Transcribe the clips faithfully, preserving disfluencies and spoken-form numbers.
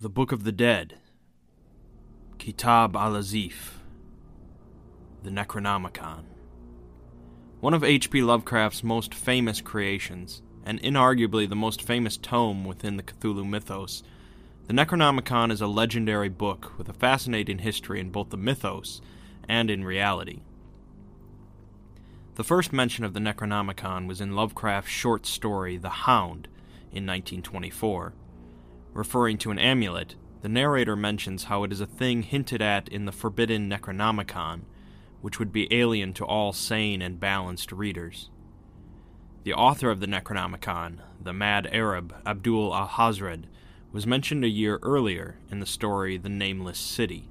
The Book of the Dead, Kitab al-Azif, the Necronomicon. One of H P Lovecraft's most famous creations, and inarguably the most famous tome within the Cthulhu mythos, the Necronomicon is a legendary book with a fascinating history in both the mythos and in reality. The first mention of the Necronomicon was in Lovecraft's short story The Hound in nineteen twenty-four. Referring to an amulet, the narrator mentions how it is a thing hinted at in the forbidden Necronomicon, which would be alien to all sane and balanced readers. The author of the Necronomicon, the mad Arab Abdul Alhazred, was mentioned a year earlier in the story The Nameless City.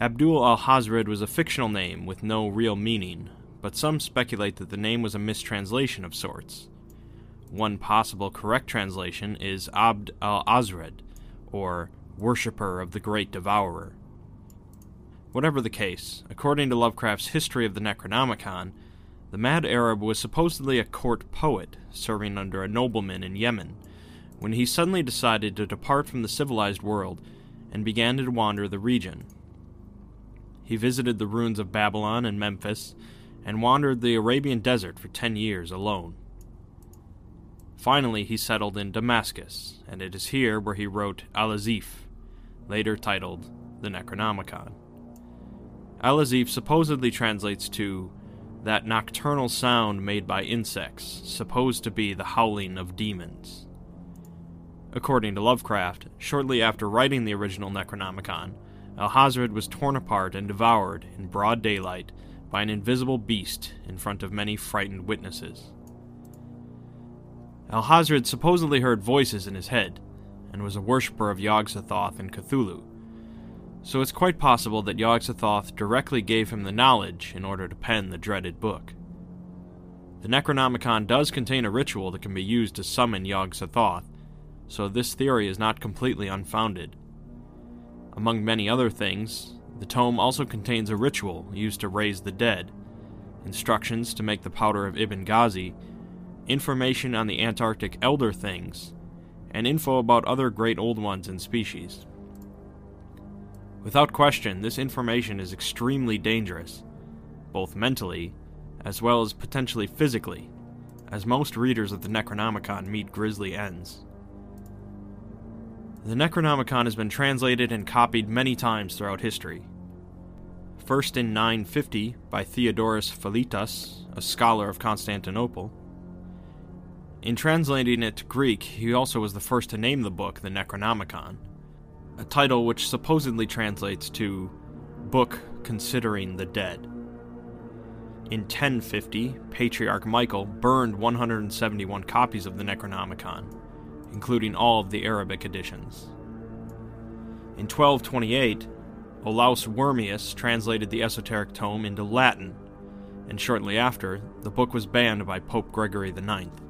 Abdul Alhazred was a fictional name with no real meaning, but some speculate that the name was a mistranslation of sorts. One possible correct translation is Abd al-Azred, or Worshipper of the Great Devourer. Whatever the case, according to Lovecraft's History of the Necronomicon, the mad Arab was supposedly a court poet serving under a nobleman in Yemen, when he suddenly decided to depart from the civilized world and began to wander the region. He visited the ruins of Babylon and Memphis, and wandered the Arabian desert for ten years alone. Finally, he settled in Damascus, and it is here where he wrote Al-Azif, later titled The Necronomicon. Al-Azif supposedly translates to that nocturnal sound made by insects, supposed to be the howling of demons. According to Lovecraft, shortly after writing the original Necronomicon, Alhazred was torn apart and devoured in broad daylight by an invisible beast in front of many frightened witnesses. Alhazred supposedly heard voices in his head, and was a worshipper of Yog-Sothoth and Cthulhu, so it's quite possible that Yog-Sothoth directly gave him the knowledge in order to pen the dreaded book. The Necronomicon does contain a ritual that can be used to summon Yog-Sothoth, so this theory is not completely unfounded. Among many other things, the tome also contains a ritual used to raise the dead, instructions to make the powder of Ibn Ghazi, information on the Antarctic elder things, and info about other great old ones and species. Without question, this information is extremely dangerous, both mentally as well as potentially physically, as most readers of the Necronomicon meet grisly ends. The Necronomicon has been translated and copied many times throughout history. First in nine fifty by Theodorus Philitas, a scholar of Constantinople. In translating it to Greek, he also was the first to name the book the Necronomicon, a title which supposedly translates to Book Considering the Dead. In ten fifty, Patriarch Michael burned one hundred seventy-one copies of the Necronomicon, including all of the Arabic editions. In twelve twenty-eight, Olaus Wormius translated the esoteric tome into Latin, and shortly after, the book was banned by Pope Gregory the ninth.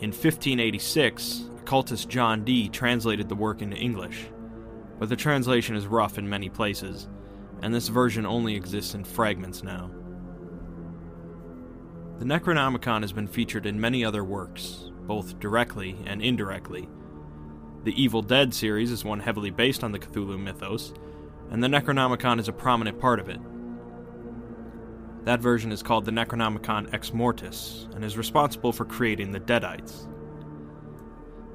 In fifteen eighty-six, occultist John Dee translated the work into English, but the translation is rough in many places, and this version only exists in fragments now. The Necronomicon has been featured in many other works, both directly and indirectly. The Evil Dead series is one heavily based on the Cthulhu mythos, and the Necronomicon is a prominent part of it. That version is called the Necronomicon Ex Mortis, and is responsible for creating the Deadites.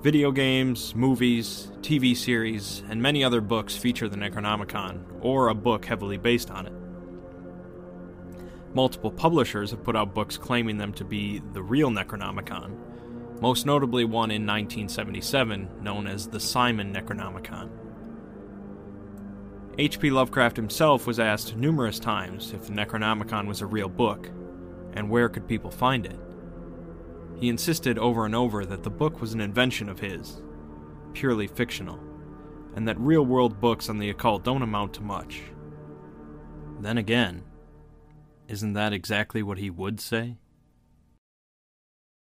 Video games, movies, T V series, and many other books feature the Necronomicon, or a book heavily based on it. Multiple publishers have put out books claiming them to be the real Necronomicon, most notably one in nineteen seventy-seven known as the Simon Necronomicon. H P Lovecraft himself was asked numerous times if the Necronomicon was a real book, and where could people find it. He insisted over and over that the book was an invention of his, purely fictional, and that real-world books on the occult don't amount to much. Then again, isn't that exactly what he would say?